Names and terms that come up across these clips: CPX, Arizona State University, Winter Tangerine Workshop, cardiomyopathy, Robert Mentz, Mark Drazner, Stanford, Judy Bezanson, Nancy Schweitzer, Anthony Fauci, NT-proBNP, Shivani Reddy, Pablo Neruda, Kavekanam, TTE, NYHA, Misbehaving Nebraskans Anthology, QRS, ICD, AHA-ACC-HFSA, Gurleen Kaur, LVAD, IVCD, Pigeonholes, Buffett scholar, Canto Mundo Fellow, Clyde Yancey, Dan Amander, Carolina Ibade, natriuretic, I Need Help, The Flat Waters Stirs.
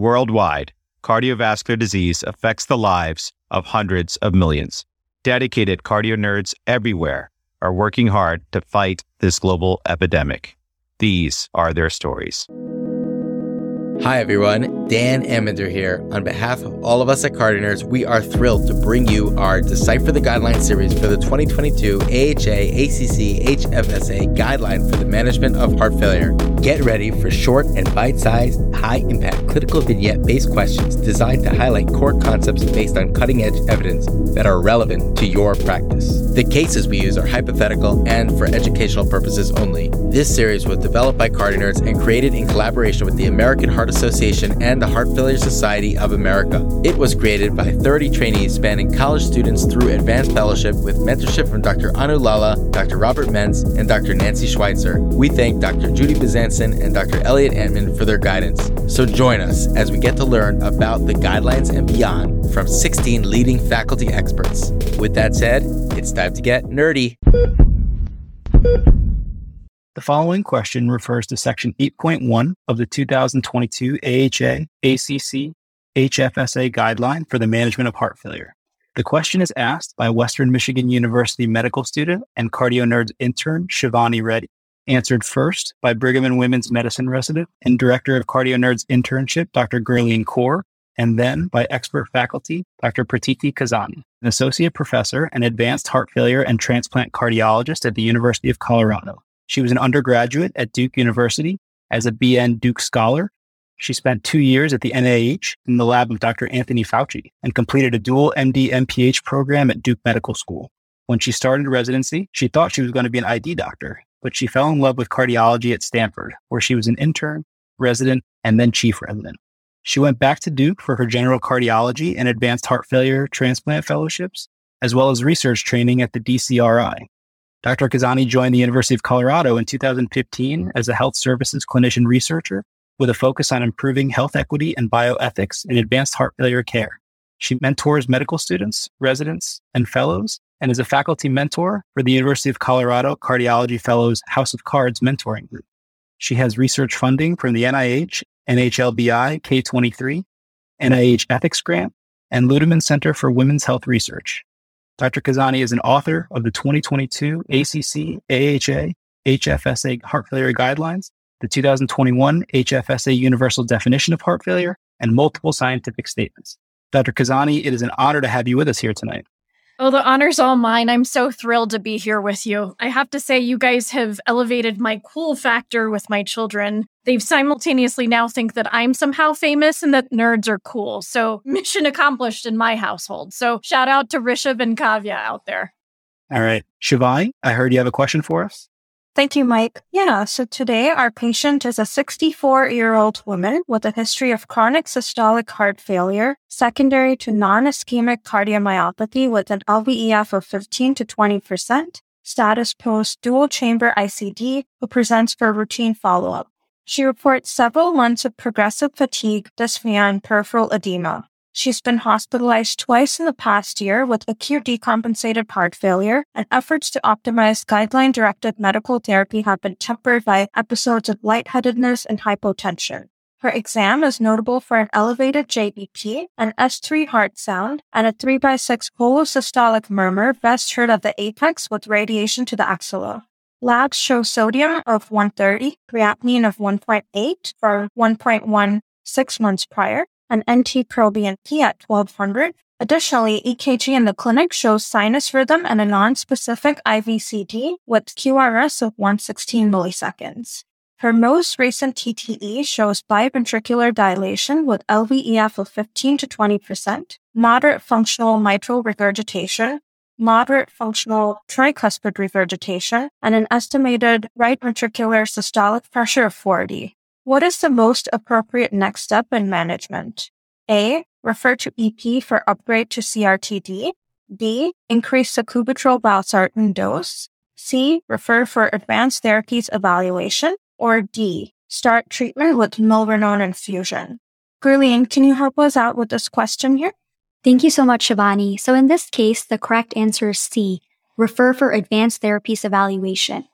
Worldwide, cardiovascular disease affects the lives of hundreds of millions. Dedicated cardio nerds everywhere are working hard to fight this global epidemic. These are their stories. Hi, everyone. Dan Amander here. On behalf of all of us at CardioNerds, we are thrilled to bring you our Decipher the Guidelines series for the 2022 AHA-ACC-HFSA Guideline for the Management of Heart Failure. Get ready for short and bite-sized, high-impact clinical vignette-based questions designed to highlight core concepts based on cutting-edge evidence that are relevant to your practice. The cases we use are hypothetical and for educational purposes only. This series was developed by CardioNerds and created in collaboration with the American Heart Association and the Heart Failure Society of America. It was created by 30 trainees spanning college students through advanced fellowship with mentorship from Dr. Anu Lalla, Dr. Robert Mentz, and Dr. Nancy Schweitzer. We thank Dr. Judy Bezanson and Dr. Elliot Antman for their guidance. So join us as we get to learn about the guidelines and beyond from 16 leading faculty experts. With that said, it's time to get nerdy. The following question refers to Section 8.1 of the 2022 AHA-ACC-HFSA Guideline for the Management of Heart Failure. The question is asked by Western Michigan University medical student and CardioNerds intern Shivani Reddy, answered first by Brigham and Women's Medicine resident and director of CardioNerds internship, Dr. Gurleen Kaur, and then by expert faculty, Dr. Pratiti Kazani, an associate professor and advanced heart failure and transplant cardiologist at the University of Colorado. She was an undergraduate at Duke University as a BN Duke Scholar. She spent 2 years at the NIH in the lab of Dr. Anthony Fauci and completed a dual MD-MPH program at Duke Medical School. When she started residency, she thought she was going to be an ID doctor, but she fell in love with cardiology at Stanford, where she was an intern, resident, and then chief resident. She went back to Duke for her general cardiology and advanced heart failure transplant fellowships, as well as research training at the DCRI. Dr. Kazani joined the University of Colorado in 2015 as a health services clinician researcher with a focus on improving health equity and bioethics in advanced heart failure care. She mentors medical students, residents, and fellows, and is a faculty mentor for the University of Colorado Cardiology Fellows House of Cards Mentoring Group. She has research funding from the NIH, NHLBI, K23, NIH Ethics Grant, and Ludeman Center for Women's Health Research. Dr. Kazani is an author of the 2022 ACC, AHA, HFSA Heart Failure Guidelines, the 2021 HFSA Universal Definition of Heart Failure, and multiple scientific statements. Dr. Kazani, it is an honor to have you with us here tonight. Oh, the honor's all mine. I'm so thrilled to be here with you. I have to say, you guys have elevated my cool factor with my children. They've simultaneously now think that I'm somehow famous and that nerds are cool. So mission accomplished in my household. So shout out to Rishabh and Kavya out there. All right. Shivani, I heard you have a question for us. Thank you, Mike. Yeah, so today our patient is a 64-year-old woman with a history of chronic systolic heart failure secondary to non-ischemic cardiomyopathy with an LVEF of 15 to 20%, status post-dual chamber ICD, who presents for routine follow-up. She reports several months of progressive fatigue, dyspnea, and peripheral edema. She's been hospitalized twice in the past year with acute decompensated heart failure, and efforts to optimize guideline-directed medical therapy have been tempered by episodes of lightheadedness and hypotension. Her exam is notable for an elevated JBP, an S3 heart sound, and a 3x6 holosystolic murmur best heard at the apex with radiation to the axilla. Labs show sodium of 130, creatinine of 1.8 from 1.1 6 months prior, an NT-proBNP at 1200. Additionally, EKG in the clinic shows sinus rhythm and a non-specific IVCD with QRS of 116 milliseconds. Her most recent TTE shows biventricular dilation with LVEF of 15 to 20%, moderate functional mitral regurgitation, moderate functional tricuspid regurgitation, and an estimated right ventricular systolic pressure of 40. What is the most appropriate next step in management? A. Refer to EP for upgrade to CRTD. B. Increase the Cubitrol Balsartan dose. C. Refer for advanced therapies evaluation. Or D. Start treatment with milrinone infusion. Gurleen, can you help us out with this question here? Thank you so much, Shivani. So in this case, the correct answer is C. Refer for advanced therapies evaluation.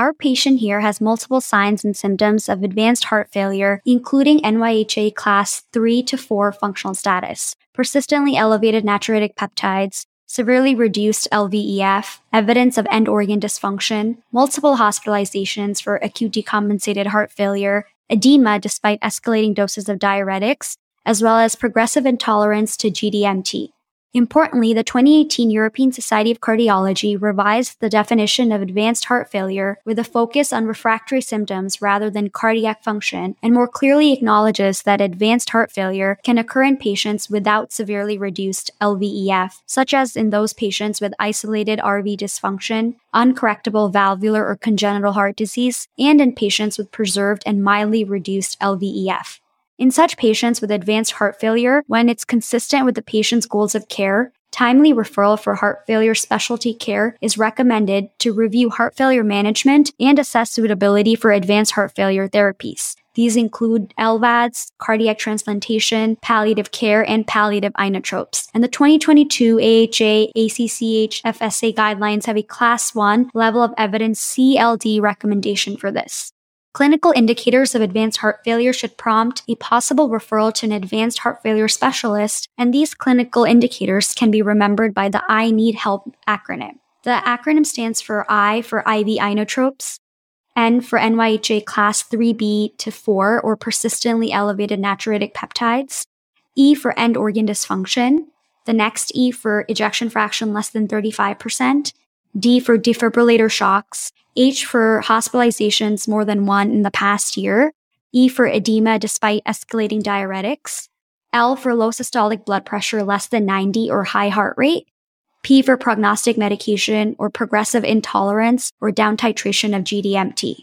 Our patient here has multiple signs and symptoms of advanced heart failure, including NYHA class 3 to 4 functional status, persistently elevated natriuretic peptides, severely reduced LVEF, evidence of end-organ dysfunction, multiple hospitalizations for acute decompensated heart failure, edema despite escalating doses of diuretics, as well as progressive intolerance to GDMT. Importantly, the 2018 European Society of Cardiology revised the definition of advanced heart failure with a focus on refractory symptoms rather than cardiac function, and more clearly acknowledges that advanced heart failure can occur in patients without severely reduced LVEF, such as in those patients with isolated RV dysfunction, uncorrectable valvular or congenital heart disease, and in patients with preserved and mildly reduced LVEF. In such patients with advanced heart failure, when it's consistent with the patient's goals of care, timely referral for heart failure specialty care is recommended to review heart failure management and assess suitability for advanced heart failure therapies. These include LVADs, cardiac transplantation, palliative care, and palliative inotropes. And the 2022 AHA-ACC-HFSA guidelines have a Class 1 level of evidence CLD recommendation for this. Clinical indicators of advanced heart failure should prompt a possible referral to an advanced heart failure specialist, and these clinical indicators can be remembered by the I Need Help acronym. The acronym stands for I for IV inotropes, N for NYHA class 3B to 4 or persistently elevated natriuretic peptides, E for end organ dysfunction, the next E for ejection fraction less than 35%, D for defibrillator shocks, H for hospitalizations more than one in the past year, E for edema despite escalating diuretics, L for low systolic blood pressure less than 90 or high heart rate, P for prognostic medication or progressive intolerance or down titration of GDMT.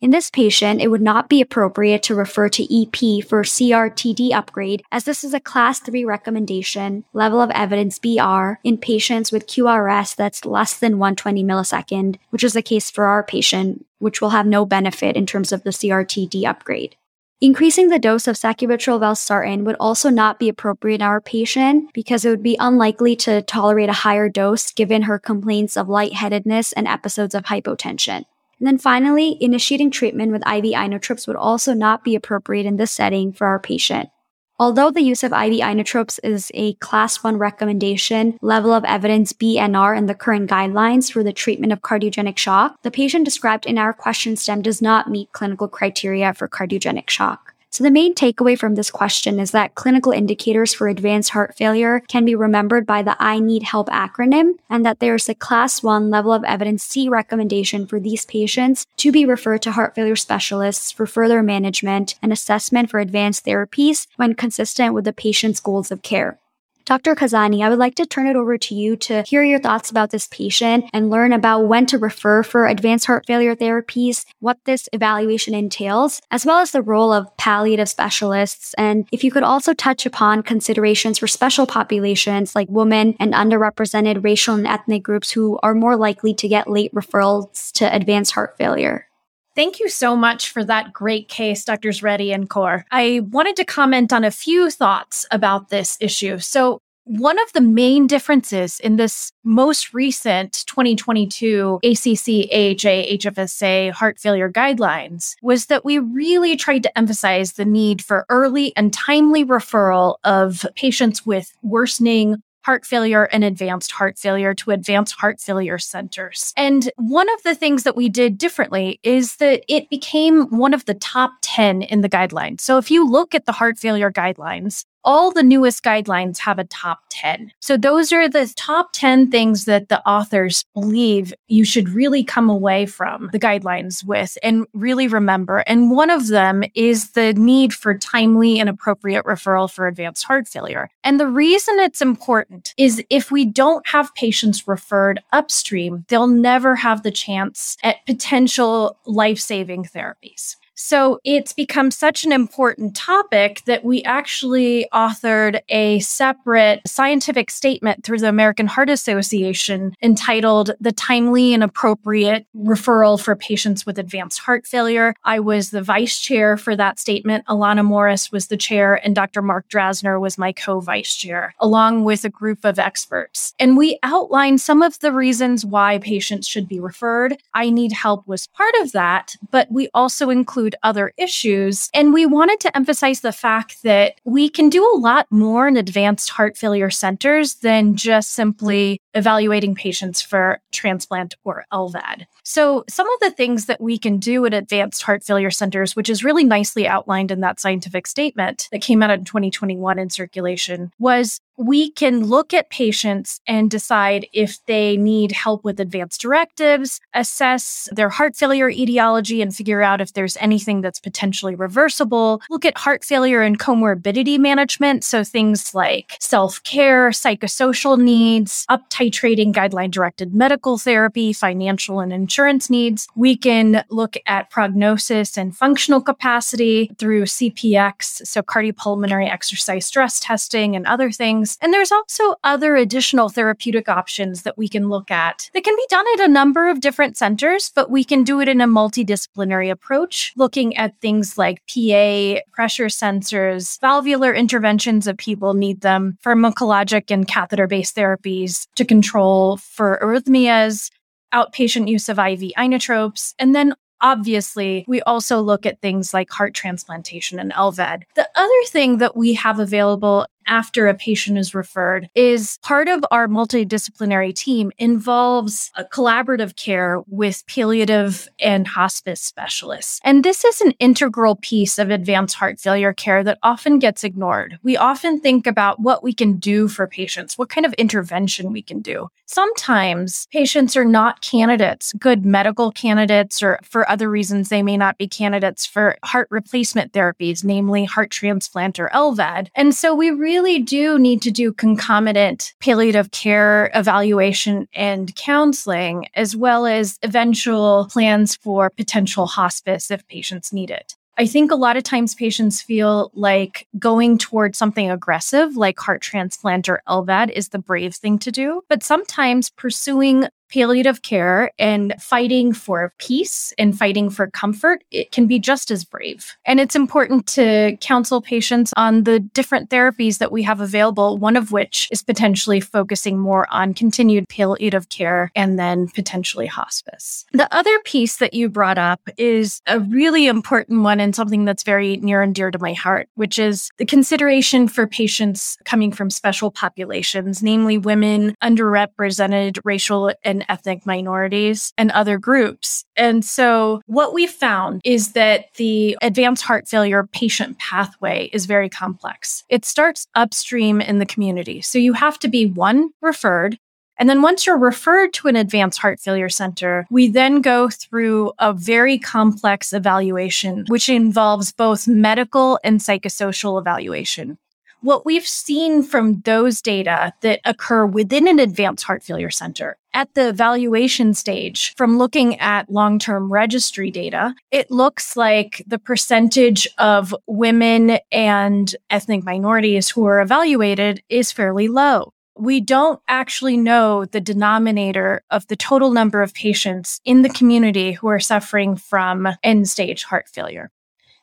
In this patient, it would not be appropriate to refer to EP for CRTD upgrade, as this is a Class 3 recommendation, level of evidence BR, in patients with QRS that's less than 120 millisecond, which is the case for our patient, which will have no benefit in terms of the CRTD upgrade. Increasing the dose of sacubitril valsartan would also not be appropriate in our patient because it would be unlikely to tolerate a higher dose given her complaints of lightheadedness and episodes of hypotension. And then finally, initiating treatment with IV inotropes would also not be appropriate in this setting for our patient. Although the use of IV inotropes is a Class 1 recommendation, level of evidence BNR in the current guidelines for the treatment of cardiogenic shock, the patient described in our question stem does not meet clinical criteria for cardiogenic shock. So the main takeaway from this question is that clinical indicators for advanced heart failure can be remembered by the I Need Help acronym, and that there is a Class 1 level of evidence C recommendation for these patients to be referred to heart failure specialists for further management and assessment for advanced therapies when consistent with the patient's goals of care. Dr. Kazani, I would like to turn it over to you to hear your thoughts about this patient and learn about when to refer for advanced heart failure therapies, what this evaluation entails, as well as the role of palliative specialists. And if you could also touch upon considerations for special populations like women and underrepresented racial and ethnic groups who are more likely to get late referrals to advanced heart failure. Thank you so much for that great case, Drs. Reddy and Kaur. I wanted to comment on a few thoughts about this issue. So one of the main differences in this most recent 2022 ACC, AHA, HFSA heart failure guidelines was that we really tried to emphasize the need for early and timely referral of patients with worsening heart failure and advanced heart failure to advanced heart failure centers. And one of the things that we did differently is that it became one of the top 10 in the guidelines. So if you look at the heart failure guidelines, all the newest guidelines have a top 10. So those are the top 10 things that the authors believe you should really come away from the guidelines with and really remember. And one of them is the need for timely and appropriate referral for advanced heart failure. And the reason it's important is if we don't have patients referred upstream, they'll never have the chance at potential life-saving therapies. So it's become such an important topic that we actually authored a separate scientific statement through the American Heart Association entitled The Timely and Appropriate Referral for Patients with Advanced Heart Failure. I was the vice chair for that statement. Alana Morris was the chair, and Dr. Mark Drazner was my co-vice chair, along with a group of experts. And we outlined some of the reasons why patients should be referred. I Need Help was part of that, but we also include other issues. And we wanted to emphasize the fact that we can do a lot more in advanced heart failure centers than just simply evaluating patients for transplant or LVAD. So some of the things that we can do at advanced heart failure centers, which is really nicely outlined in that scientific statement that came out in 2021 in Circulation, was we can look at patients and decide if they need help with advanced directives, assess their heart failure etiology and figure out if there's anything that's potentially reversible, look at heart failure and comorbidity management, so things like self-care, psychosocial needs, up-titrating guideline-directed medical therapy, financial and insurance needs. We can look at prognosis and functional capacity through CPX, so cardiopulmonary exercise stress testing and other things. And there's also other additional therapeutic options that we can look at that can be done at a number of different centers, but we can do it in a multidisciplinary approach, looking at things like PA, pressure sensors, valvular interventions if people need them, pharmacologic and catheter-based therapies to control for arrhythmias, outpatient use of IV inotropes, and then obviously, we also look at things like heart transplantation and LVAD. The other thing that we have available after a patient is referred is part of our multidisciplinary team involves a collaborative care with palliative and hospice specialists. And this is an integral piece of advanced heart failure care that often gets ignored. We often think about what we can do for patients, what kind of intervention we can do. Sometimes patients are not candidates, good medical candidates, or for other reasons they may not be candidates for heart replacement therapies, namely heart transplant or LVAD. And so we really do need to do concomitant palliative care evaluation and counseling, as well as eventual plans for potential hospice if patients need it. I think a lot of times patients feel like going towards something aggressive like heart transplant or LVAD is the brave thing to do, but sometimes pursuing palliative care and fighting for peace and fighting for comfort, it can be just as brave. And it's important to counsel patients on the different therapies that we have available, one of which is potentially focusing more on continued palliative care and then potentially hospice. The other piece that you brought up is a really important one and something that's very near and dear to my heart, which is the consideration for patients coming from special populations, namely women, underrepresented racial and ethnic minorities and other groups. And so what we found is that the advanced heart failure patient pathway is very complex. It starts upstream in the community. So you have to be one, referred. And then once you're referred to an advanced heart failure center, we then go through a very complex evaluation, which involves both medical and psychosocial evaluation. What we've seen from those data that occur within an advanced heart failure center at the evaluation stage, from looking at long-term registry data, it looks like the percentage of women and ethnic minorities who are evaluated is fairly low. We don't actually know the denominator of the total number of patients in the community who are suffering from end-stage heart failure.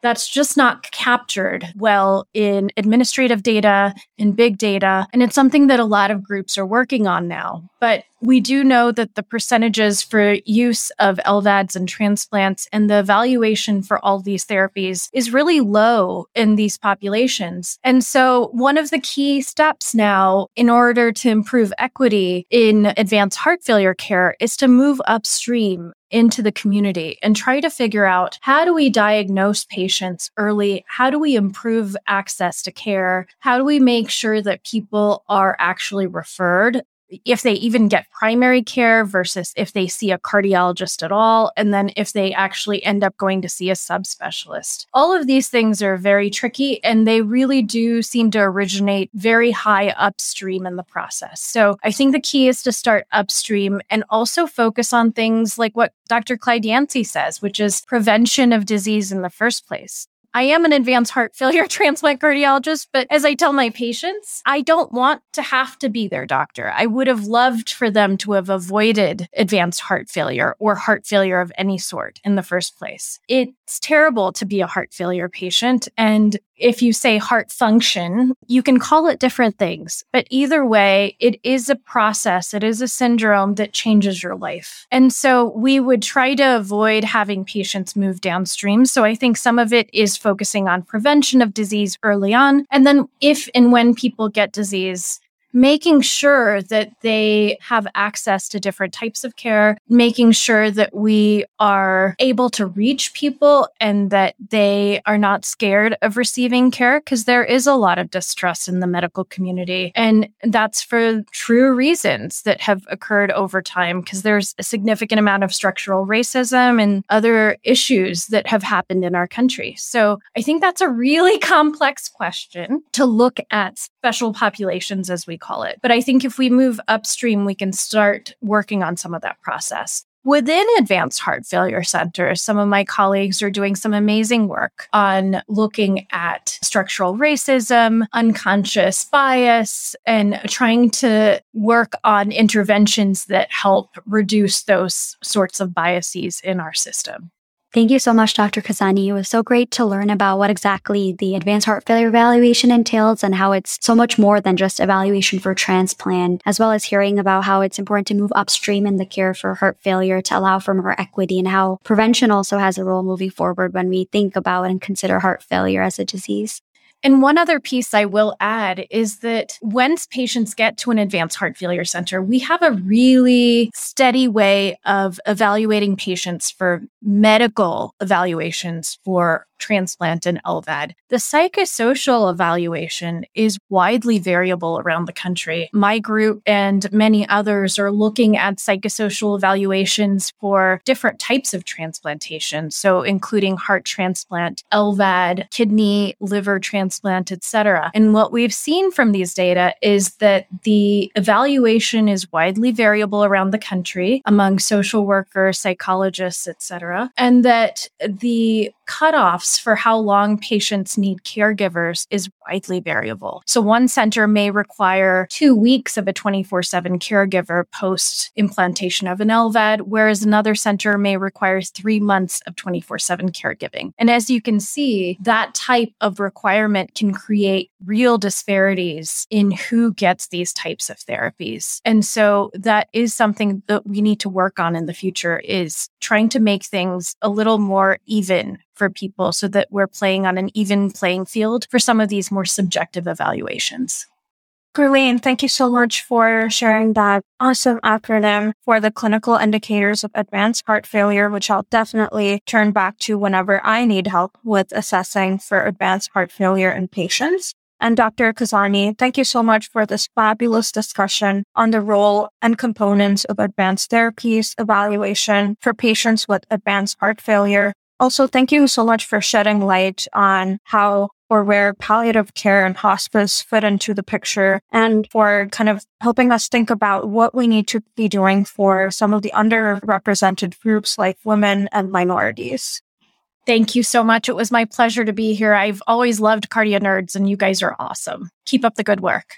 That's just not captured well in administrative data, in big data, and it's something that a lot of groups are working on now. But we do know that the percentages for use of LVADs and transplants and the evaluation for all these therapies is really low in these populations. And so one of the key steps now in order to improve equity in advanced heart failure care is to move upstream into the community and try to figure out, how do we diagnose patients early? How do we improve access to care? How do we make sure that people are actually referred? if they even get primary care versus if they see a cardiologist at all, and then if they actually end up going to see a subspecialist. All of these things are very tricky, and they really do seem to originate very high upstream in the process. So I think the key is to start upstream and also focus on things like what Dr. Clyde Yancey says, which is prevention of disease in the first place. I am an advanced heart failure transplant cardiologist, but as I tell my patients, I don't want to have to be their doctor. I would have loved for them to have avoided advanced heart failure or heart failure of any sort in the first place. It's terrible to be a heart failure patient. And if you say heart function, you can call it different things. But either way, it is a process. It is a syndrome that changes your life. And so we would try to avoid having patients move downstream. So I think some of it is focusing on prevention of disease early on. And then if and when people get disease, making sure that they have access to different types of care, making sure that we are able to reach people and that they are not scared of receiving care, because there is a lot of distrust in the medical community. And that's for true reasons that have occurred over time, because there's a significant amount of structural racism and other issues that have happened in our country. So I think that's a really complex question to look at special populations, as we call it. But I think if we move upstream, we can start working on some of that process. Within advanced heart failure centers, some of my colleagues are doing some amazing work on looking at structural racism, unconscious bias, and trying to work on interventions that help reduce those sorts of biases in our system. Thank you so much, Dr. Kazani. It was so great to learn about what exactly the advanced heart failure evaluation entails and how it's so much more than just evaluation for transplant, as well as hearing about how it's important to move upstream in the care for heart failure to allow for more equity, and how prevention also has a role moving forward when we think about and consider heart failure as a disease. And one other piece I will add is that once patients get to an advanced heart failure center, we have a really steady way of evaluating patients for medical evaluations for transplant and LVAD. The psychosocial evaluation is widely variable around the country. My group and many others are looking at psychosocial evaluations for different types of transplantation, so including heart transplant, LVAD, kidney, liver transplant, etc. And what we've seen from these data is that the evaluation is widely variable around the country among social workers, psychologists, etc., and that the cutoffs for how long patients need caregivers is widely variable. So one center may require 2 weeks of a 24/7 caregiver post-implantation of an LVAD, whereas another center may require 3 months of 24/7 caregiving. And as you can see, that type of requirement can create real disparities in who gets these types of therapies. And so that is something that we need to work on in the future, is trying to make things a little more even for people so that we're playing on an even playing field for some of these more subjective evaluations. Gurleen, thank you so much for sharing that awesome acronym for the clinical indicators of advanced heart failure, which I'll definitely turn back to whenever I need help with assessing for advanced heart failure in patients. And Dr. Kazani, thank you so much for this fabulous discussion on the role and components of advanced therapies evaluation for patients with advanced heart failure. Also, thank you so much for shedding light on how or where palliative care and hospice fit into the picture, and for kind of helping us think about what we need to be doing for some of the underrepresented groups like women and minorities. Thank you so much. It was my pleasure to be here. I've always loved CardioNerds, and you guys are awesome. Keep up the good work.